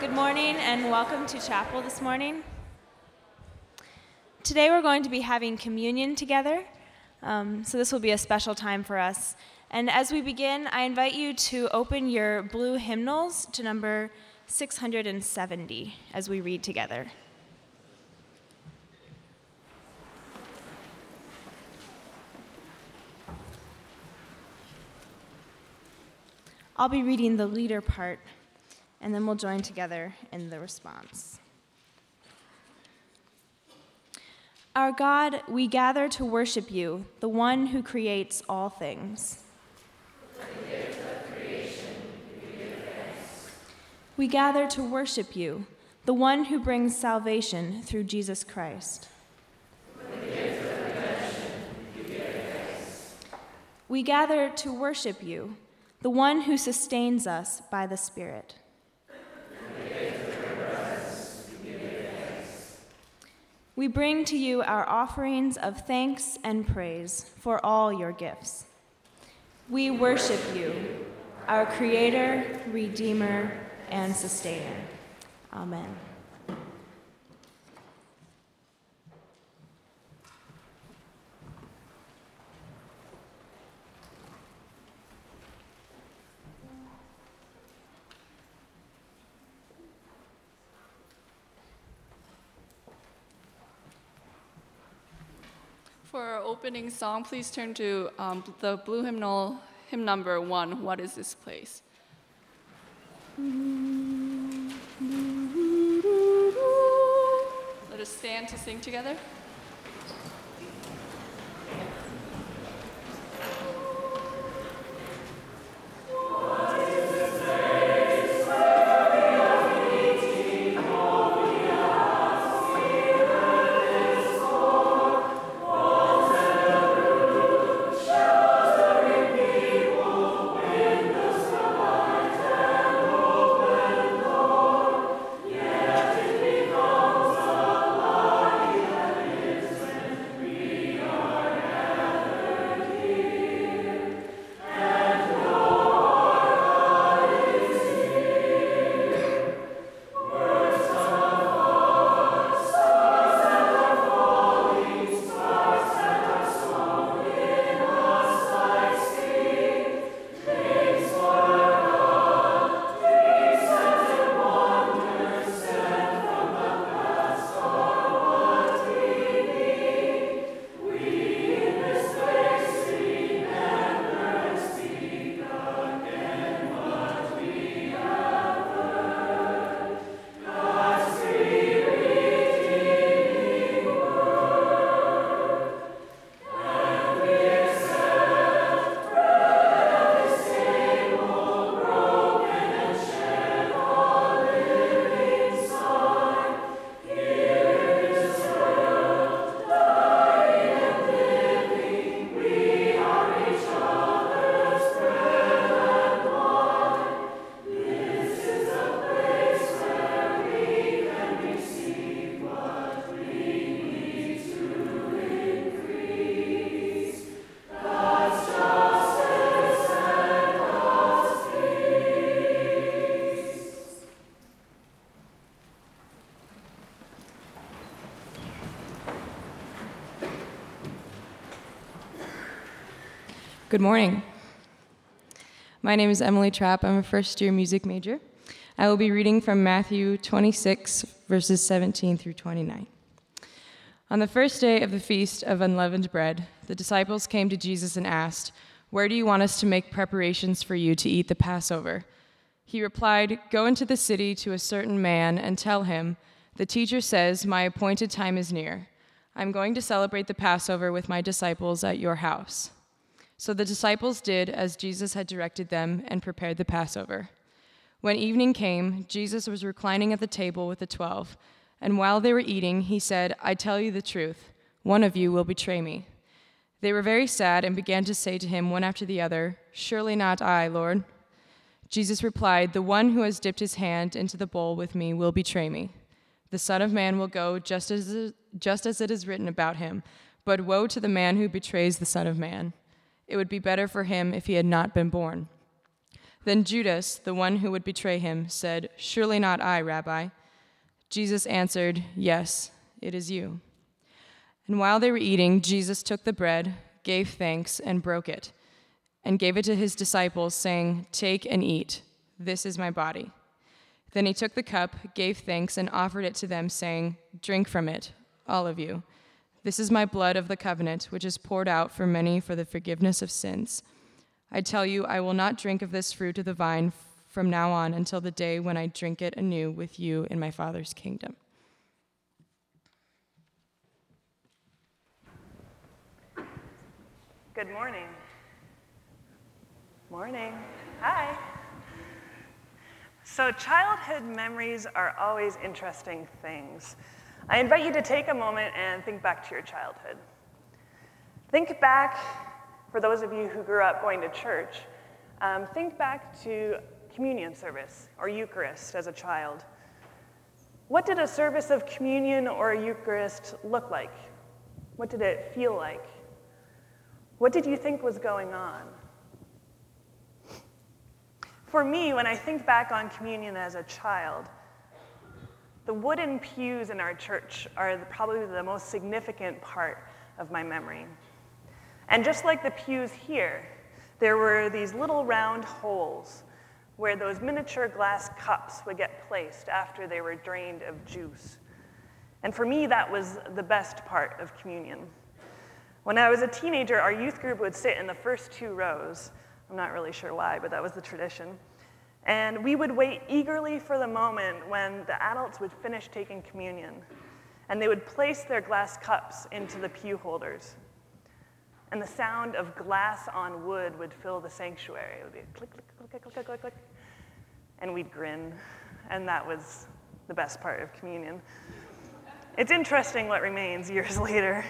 Good morning and welcome to Chapel this morning. Today we're going to be having communion together, so this will be a special time for us. And as we begin, I invite you to open your blue hymnals to number 670 as we read together. I'll be reading the leader part, and then we'll join together in the response. Our God, we gather to worship you, the one who creates all things. Creator of creation, we give thanks. We gather to worship you, the one who brings salvation through Jesus Christ. Creator of redemption, we give thanks. We gather to worship you, the one who sustains us by the Spirit. We bring to you our offerings of thanks and praise for all your gifts. We worship you, our Creator, Redeemer, and Sustainer. Amen. For our opening song, please turn to the blue hymnal, hymn number 1, What Is This Place? Let us stand to sing together. Good morning. My name is Emily Trapp. I'm a first-year music major. I will be reading from Matthew 26, verses 17 through 29. On the first day of the Feast of Unleavened Bread, the disciples came to Jesus and asked, "Where do you want us to make preparations for you to eat the Passover?" He replied, "Go into the city to a certain man and tell him, 'The teacher says, my appointed time is near. I'm going to celebrate the Passover with my disciples at your house.'" So the disciples did as Jesus had directed them and prepared the Passover. When evening came, Jesus was reclining at the table with the 12, and while they were eating, he said, "I tell you the truth, one of you will betray me." They were very sad and began to say to him one after the other, "Surely not I, Lord." Jesus replied, "The one who has dipped his hand into the bowl with me will betray me. The Son of Man will go just as it is written about him, but woe to the man who betrays the Son of Man. It would be better for him if he had not been born." Then Judas, the one who would betray him, said, "Surely not I, Rabbi." Jesus answered, "Yes, it is you." And while they were eating, Jesus took the bread, gave thanks, and broke it, and gave it to his disciples, saying, "Take and eat. This is my body." Then he took the cup, gave thanks, and offered it to them, saying, "Drink from it, all of you. This is my blood of the covenant, which is poured out for many for the forgiveness of sins. I tell you, I will not drink of this fruit of the vine from now on until the day when I drink it anew with you in my Father's kingdom." Good morning. Morning. Hi. So childhood memories are always interesting things. I invite you to take a moment and think back to your childhood. Think back, for those of you who grew up going to church, think back to communion service or Eucharist as a child. What did a service of communion or Eucharist look like? What did it feel like? What did you think was going on? For me, when I think back on communion as a child, the wooden pews in our church are probably the most significant part of my memory. And just like the pews here, there were these little round holes where those miniature glass cups would get placed after they were drained of juice. And for me, that was the best part of communion. When I was a teenager, our youth group would sit in the first two rows. I'm not really sure why, but that was the tradition. And we would wait eagerly for the moment when the adults would finish taking communion, and they would place their glass cups into the pew holders. And the sound of glass on wood would fill the sanctuary. It would be click, click, click, click, click, click, click. And we'd grin, and that was the best part of communion. It's interesting what remains years later.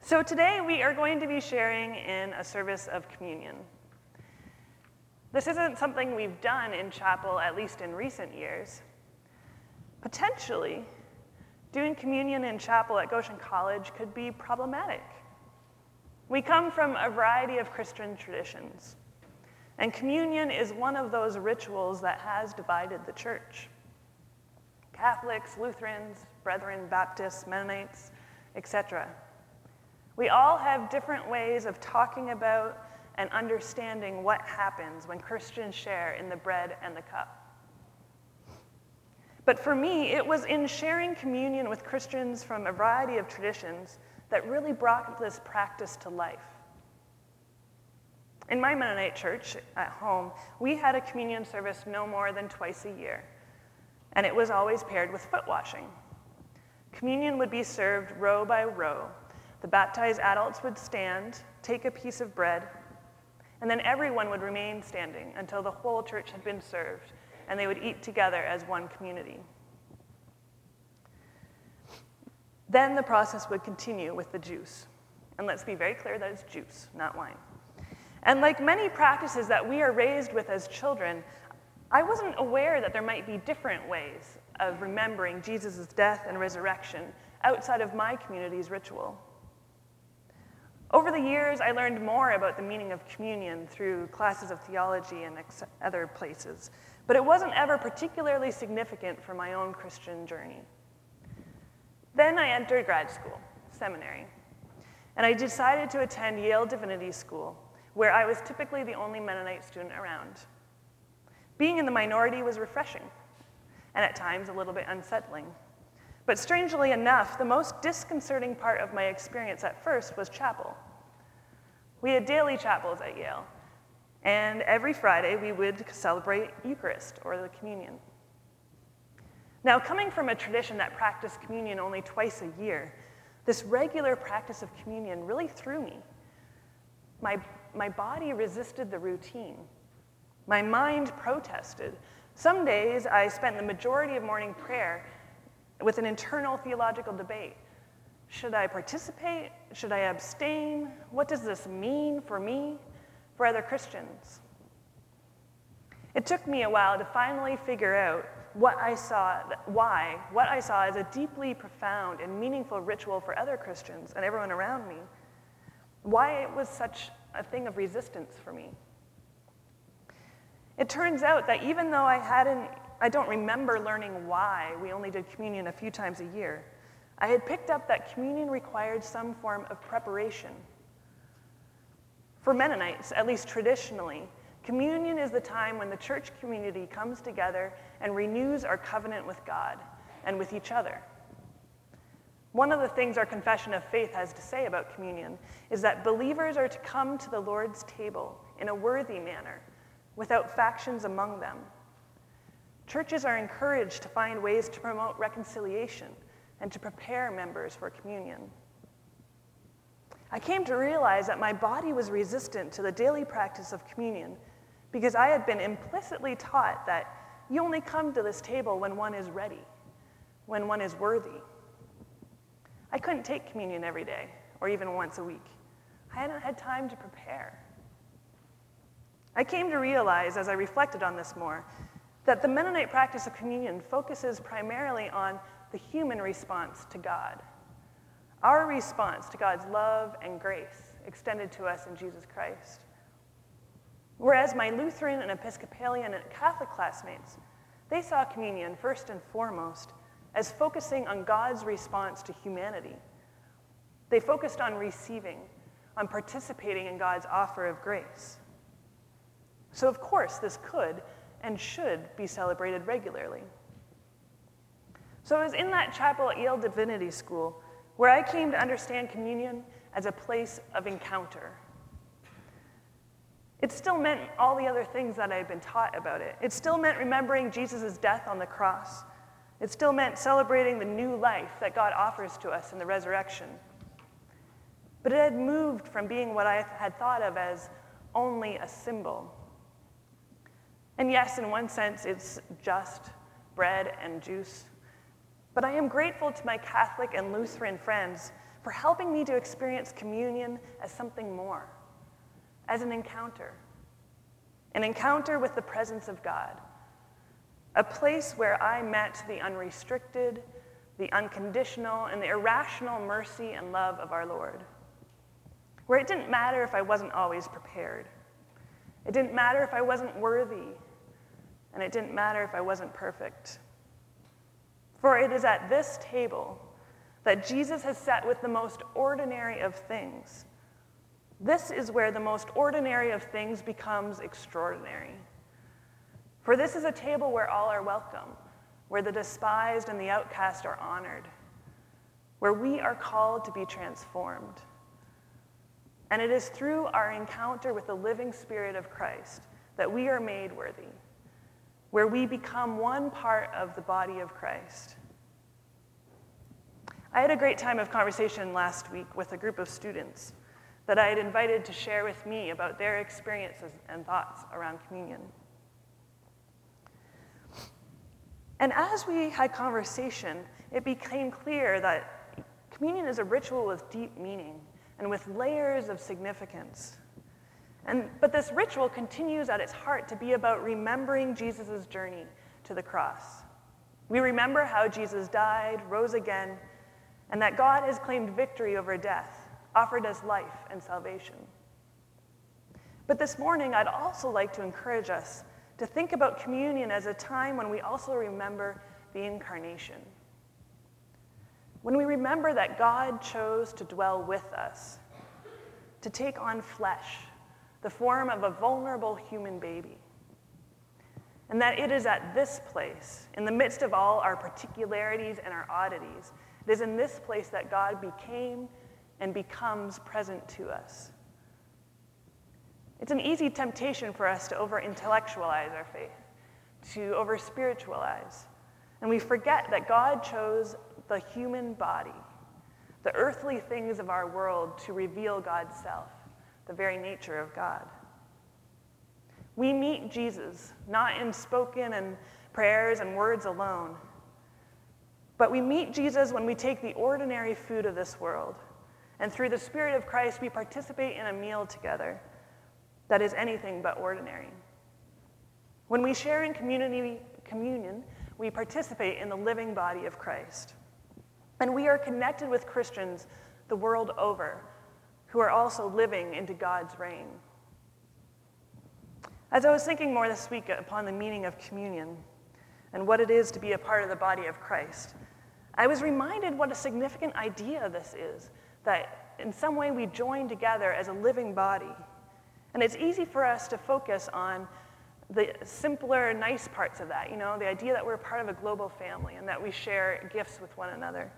So today we are going to be sharing in a service of communion. This isn't something we've done in Chapel, at least in recent years. Potentially, doing communion in Chapel at Goshen College could be problematic. We come from a variety of Christian traditions, and communion is one of those rituals that has divided the church. Catholics, Lutherans, Brethren, Baptists, Mennonites, etc. We all have different ways of talking about and understanding what happens when Christians share in the bread and the cup. But for me, it was in sharing communion with Christians from a variety of traditions that really brought this practice to life. In my Mennonite church at home, we had a communion service no more than twice a year, and it was always paired with foot washing. Communion would be served row by row. The baptized adults would stand, take a piece of bread, and then everyone would remain standing until the whole church had been served, and they would eat together as one community. Then the process would continue with the juice. And let's be very clear, that is juice, not wine. And like many practices that we are raised with as children, I wasn't aware that there might be different ways of remembering Jesus' death and resurrection outside of my community's ritual. Over the years, I learned more about the meaning of communion through classes of theology and other places, but it wasn't ever particularly significant for my own Christian journey. Then I entered grad school, seminary, and I decided to attend Yale Divinity School, where I was typically the only Mennonite student around. Being in the minority was refreshing, and at times a little bit unsettling. But strangely enough, the most disconcerting part of my experience at first was chapel. We had daily chapels at Yale, and every Friday we would celebrate Eucharist, or the communion. Now, coming from a tradition that practiced communion only twice a year, this regular practice of communion really threw me. My body resisted the routine. My mind protested. Some days, I spent the majority of morning prayer with an internal theological debate. Should I participate? Should I abstain? What does this mean for me, for other Christians? It took me a while to finally figure out what I saw as a deeply profound and meaningful ritual for other Christians and everyone around me, why it was such a thing of resistance for me. It turns out that even though I don't remember learning why we only did communion a few times a year, I had picked up that communion required some form of preparation. For Mennonites, at least traditionally, communion is the time when the church community comes together and renews our covenant with God and with each other. One of the things our confession of faith has to say about communion is that believers are to come to the Lord's table in a worthy manner, without factions among them. Churches are encouraged to find ways to promote reconciliation and to prepare members for communion. I came to realize that my body was resistant to the daily practice of communion because I had been implicitly taught that you only come to this table when one is ready, when one is worthy. I couldn't take communion every day or even once a week. I hadn't had time to prepare. I came to realize, as I reflected on this more, that the Mennonite practice of communion focuses primarily on the human response to God, our response to God's love and grace extended to us in Jesus Christ. Whereas my Lutheran and Episcopalian and Catholic classmates, they saw communion first and foremost as focusing on God's response to humanity. They focused on receiving, on participating in God's offer of grace. So of course, this could and should be celebrated regularly. So it was in that chapel at Yale Divinity School where I came to understand communion as a place of encounter. It still meant all the other things that I had been taught about it. It still meant remembering Jesus' death on the cross. It still meant celebrating the new life that God offers to us in the resurrection. But it had moved from being what I had thought of as only a symbol. And yes, in one sense, it's just bread and juice. But I am grateful to my Catholic and Lutheran friends for helping me to experience communion as something more, as an encounter with the presence of God, a place where I met the unrestricted, the unconditional, and the irrational mercy and love of our Lord, where it didn't matter if I wasn't always prepared. It didn't matter if I wasn't worthy, and it didn't matter if I wasn't perfect. For it is at this table that Jesus has sat with the most ordinary of things. This is where the most ordinary of things becomes extraordinary. For this is a table where all are welcome, where the despised and the outcast are honored, where we are called to be transformed. And it is through our encounter with the living Spirit of Christ that we are made worthy, where we become one part of the body of Christ. I had a great time of conversation last week with a group of students that I had invited to share with me about their experiences and thoughts around communion. And as we had conversation, it became clear that communion is a ritual with deep meaning and with layers of significance. But this ritual continues at its heart to be about remembering Jesus' journey to the cross. We remember how Jesus died, rose again, and that God has claimed victory over death, offered us life and salvation. But this morning, I'd also like to encourage us to think about communion as a time when we also remember the incarnation. When we remember that God chose to dwell with us, to take on flesh, the form of a vulnerable human baby, and that it is at this place, in the midst of all our particularities and our oddities, it is in this place that God became and becomes present to us. It's an easy temptation for us to over-intellectualize our faith, to over-spiritualize, and we forget that God chose the human body, the earthly things of our world to reveal God's self, the very nature of God. We meet Jesus, not in spoken and prayers and words alone, but we meet Jesus when we take the ordinary food of this world, and through the Spirit of Christ, we participate in a meal together that is anything but ordinary. When we share in communion, we participate in the living body of Christ. And we are connected with Christians the world over who are also living into God's reign. As I was thinking more this week upon the meaning of communion and what it is to be a part of the body of Christ, I was reminded what a significant idea this is, that in some way we join together as a living body. And it's easy for us to focus on the simpler, nice parts of that, you know, the idea that we're part of a global family and that we share gifts with one another.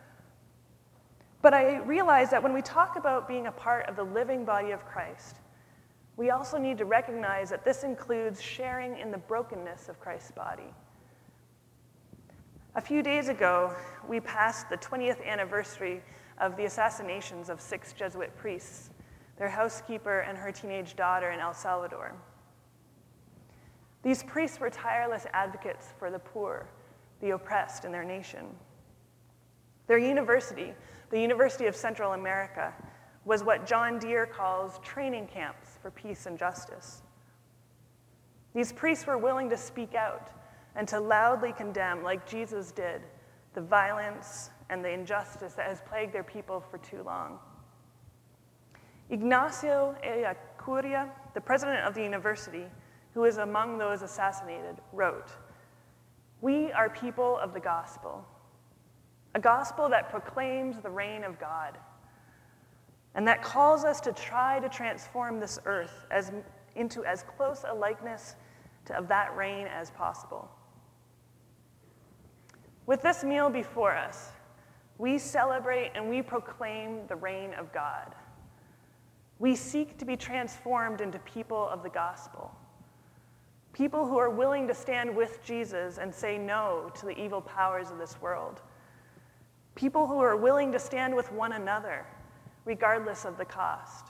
But I realize that when we talk about being a part of the living body of Christ, we also need to recognize that this includes sharing in the brokenness of Christ's body. A few days ago, we passed the 20th anniversary of the assassinations of 6 Jesuit priests, their housekeeper and her teenage daughter in El Salvador. These priests were tireless advocates for the poor, the oppressed in their nation. Their university, the University of Central America, was what John Deere calls training camps for peace and justice. These priests were willing to speak out and to loudly condemn, like Jesus did, the violence and the injustice that has plagued their people for too long. Ignacio Ellacuría, the president of the university, who is among those assassinated, wrote, "We are people of the gospel, a gospel that proclaims the reign of God, and that calls us to try to transform this earth into as close a likeness of that reign as possible." With this meal before us, we celebrate and we proclaim the reign of God. We seek to be transformed into people of the gospel, people who are willing to stand with Jesus and say no to the evil powers of this world, people who are willing to stand with one another, regardless of the cost.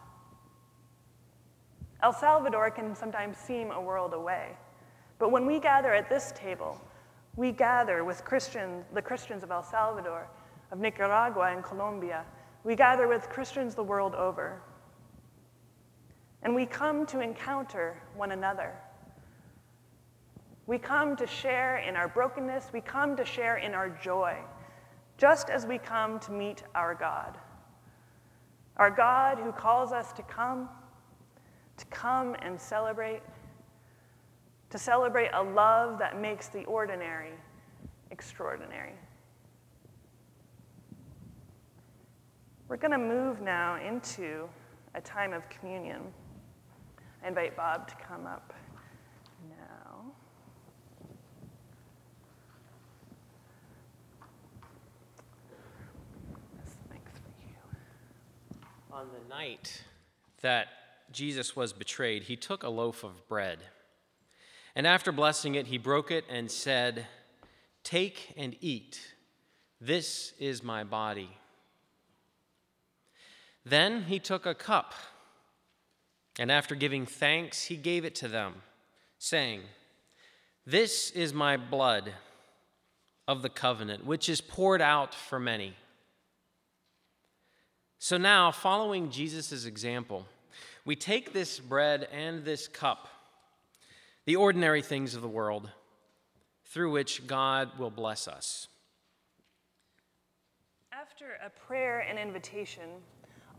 El Salvador can sometimes seem a world away, but when we gather at this table, we gather with the Christians of El Salvador, of Nicaragua and Colombia. We gather with Christians the world over. And we come to encounter one another. We come to share in our brokenness. We come to share in our joy, just as we come to meet our God who calls us to come and celebrate, to celebrate a love that makes the ordinary extraordinary. We're going to move now into a time of communion. I invite Bob to come up now. That's the next for you. On the night that Jesus was betrayed, he took a loaf of bread, and after blessing it, he broke it and said, "Take and eat. This is my body." Then he took a cup, and after giving thanks, he gave it to them, saying, "This is my blood of the covenant, which is poured out for many." So now, following Jesus' example, we take this bread and this cup, the ordinary things of the world, through which God will bless us. After a prayer and invitation,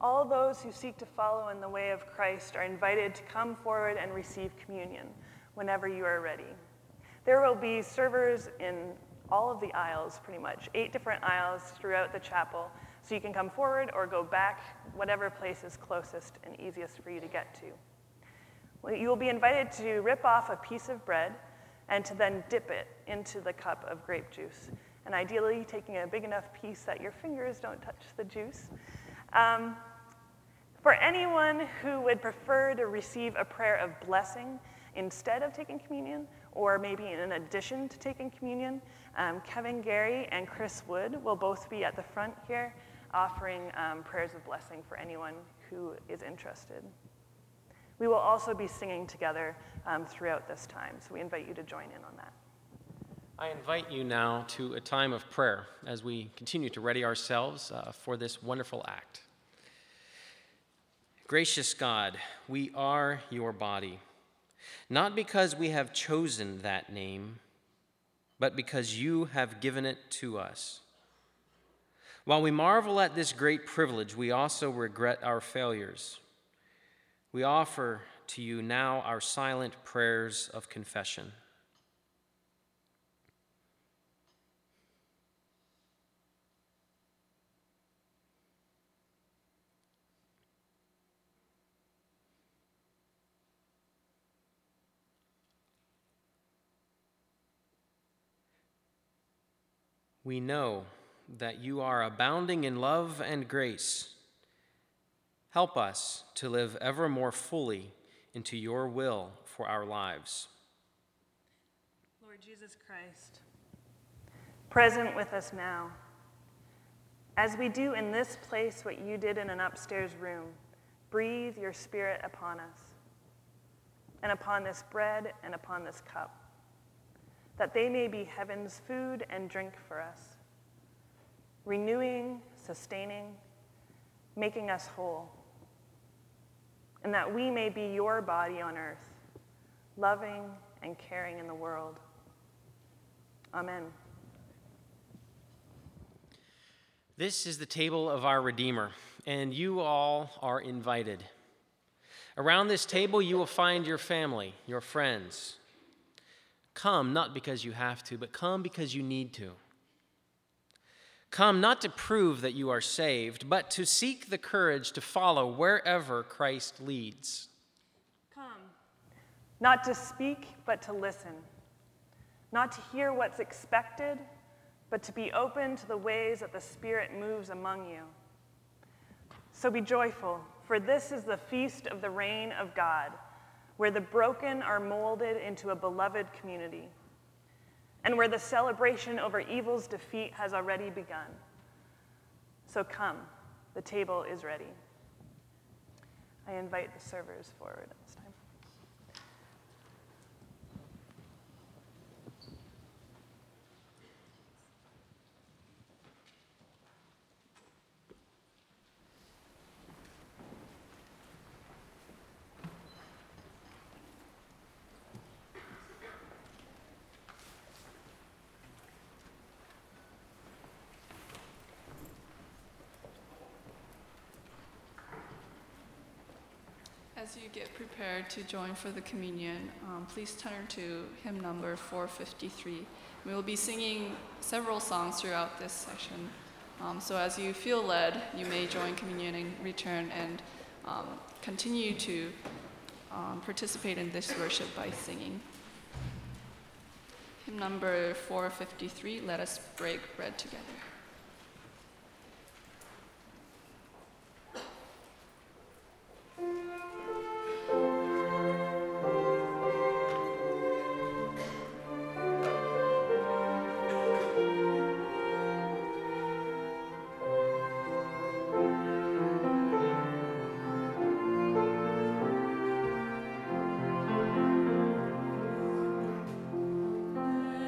all those who seek to follow in the way of Christ are invited to come forward and receive communion whenever you are ready. There will be servers in all of the aisles, pretty much, 8 different aisles throughout the chapel, so you can come forward or go back, whatever place is closest and easiest for you to get to. Well, you will be invited to rip off a piece of bread and to then dip it into the cup of grape juice, and ideally taking a big enough piece that your fingers don't touch the juice. For anyone who would prefer to receive a prayer of blessing instead of taking communion, or maybe in addition to taking communion, Kevin Gary and Chris Wood will both be at the front here offering prayers of blessing for anyone who is interested. We will also be singing together throughout this time, so we invite you to join in on that. I invite you now to a time of prayer as we continue to ready ourselves for this wonderful act. Gracious God, we are your body, not because we have chosen that name, but because you have given it to us. While we marvel at this great privilege, we also regret our failures. We offer to you now our silent prayers of confession. We know that you are abounding in love and grace. Help us to live ever more fully into your will for our lives. Lord Jesus Christ, present with us now, as we do in this place what you did in an upstairs room, breathe your Spirit upon us, and upon this bread and upon this cup, that they may be heaven's food and drink for us, renewing, sustaining, making us whole, and that we may be your body on earth, loving and caring in the world. Amen. This is the table of our Redeemer, and you all are invited. Around this table, you will find your family, your friends. Come not because you have to, but come because you need to. Come not to prove that you are saved, but to seek the courage to follow wherever Christ leads. Come not to speak, but to listen. Not to hear what's expected, but to be open to the ways that the Spirit moves among you. So be joyful, for this is the feast of the reign of God, where the broken are molded into a beloved community, and where the celebration over evil's defeat has already begun. So come, the table is ready. I invite the servers forward at this time. As you get prepared to join for the communion, please turn to hymn number 453. We will be singing several songs throughout this section. So as you feel led, you may join communion and return and continue to participate in this worship by singing. Hymn number 453, Let Us Break Bread Together. Let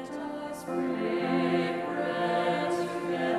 us break bread together.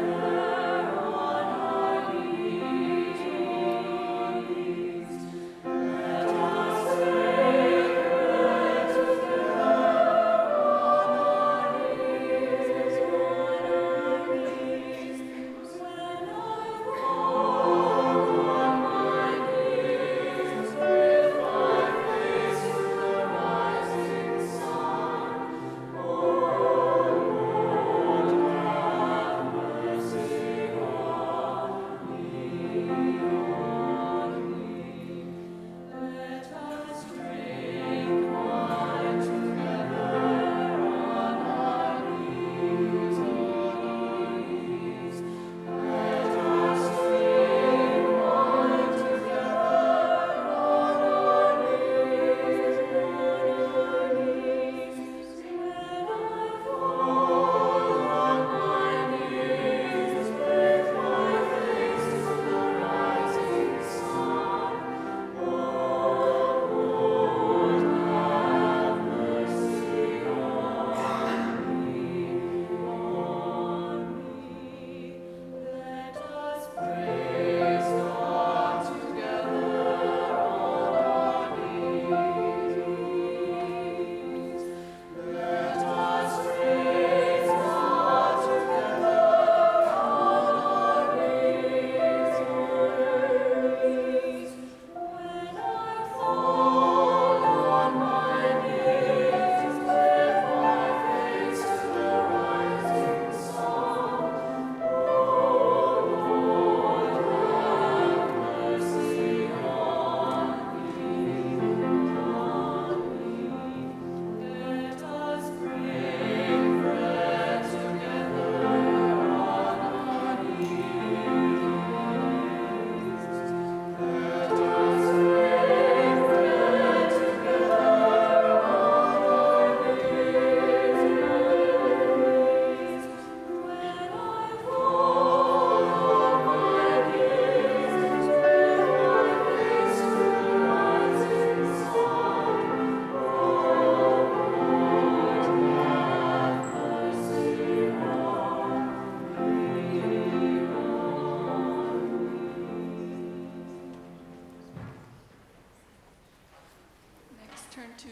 to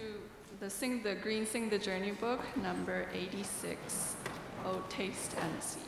the Green Sing the Journey book, number 86, Oh, Taste and See.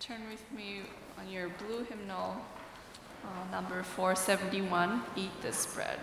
Turn with me on your blue hymnal, number 471, Eat This Bread.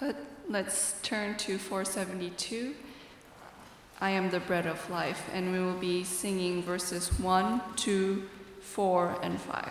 But let's turn to 472, I am the bread of life, and we will be singing verses 1, 2, 4, and 5.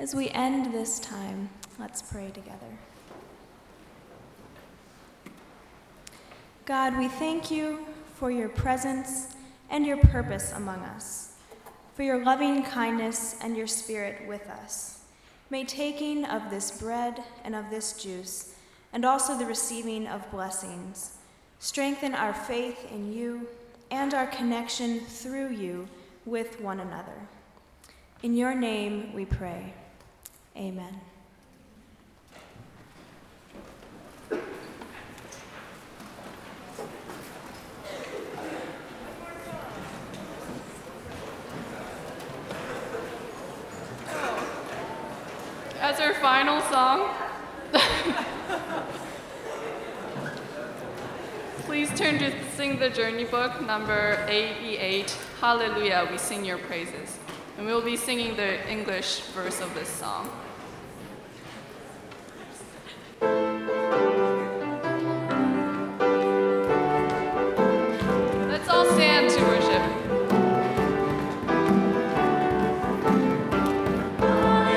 As we end this time, let's pray together. God, we thank you for your presence and your purpose among us, for your loving kindness and your spirit with us. May taking of this bread and of this juice, and also the receiving of blessings, strengthen our faith in you and our connection through you with one another. In your name we pray. Amen. As our final song, please turn to Sing the Journey Book, number 88, Hallelujah, We Sing Your Praises. And we'll be singing the English verse of this song. Let's all stand to worship. Right.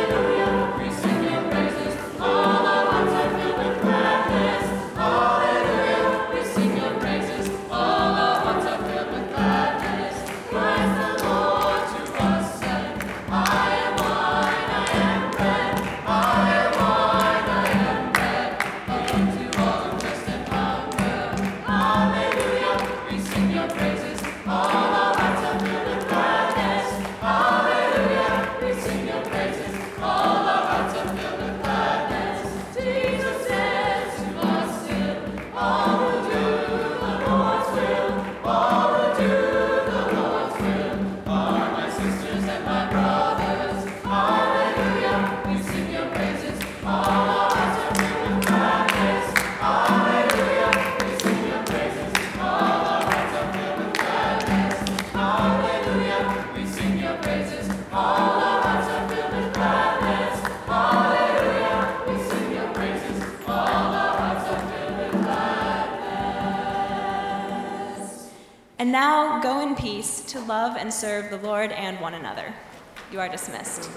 And now go in peace to love and serve the Lord and one another. You are dismissed.